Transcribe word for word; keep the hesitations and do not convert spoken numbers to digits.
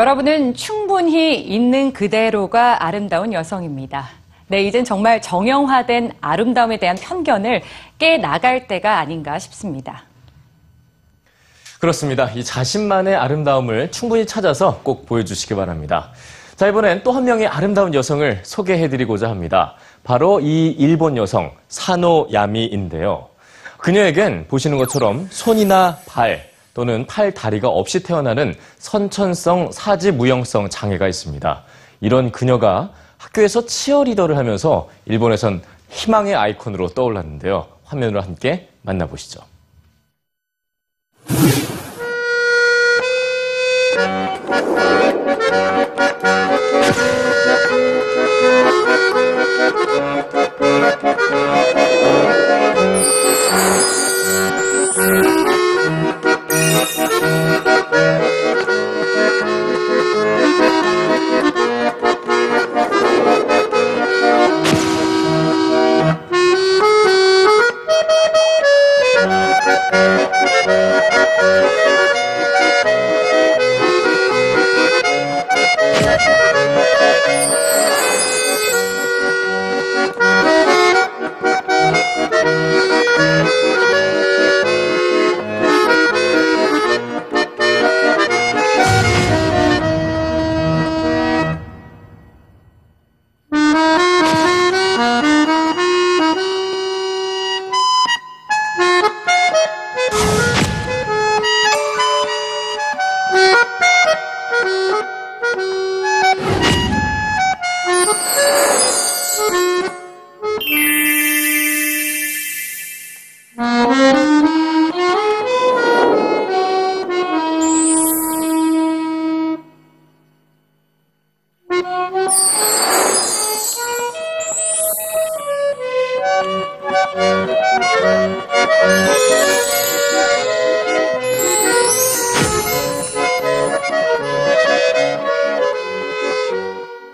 여러분은 충분히 있는 그대로가 아름다운 여성입니다. 네, 이젠 정말 정형화된 아름다움에 대한 편견을 깨나갈 때가 아닌가 싶습니다. 그렇습니다. 이 자신만의 아름다움을 충분히 찾아서 꼭 보여주시기 바랍니다. 자, 이번엔 또 한 명의 아름다운 여성을 소개해드리고자 합니다. 바로 이 일본 여성 사노야미인데요. 그녀에겐 보시는 것처럼 손이나 발, 또는 팔, 다리가 없이 태어나는 선천성 사지무형성 장애가 있습니다. 이런 그녀가 학교에서 치어리더를 하면서 일본에선 희망의 아이콘으로 떠올랐는데요. 화면으로 함께 만나보시죠.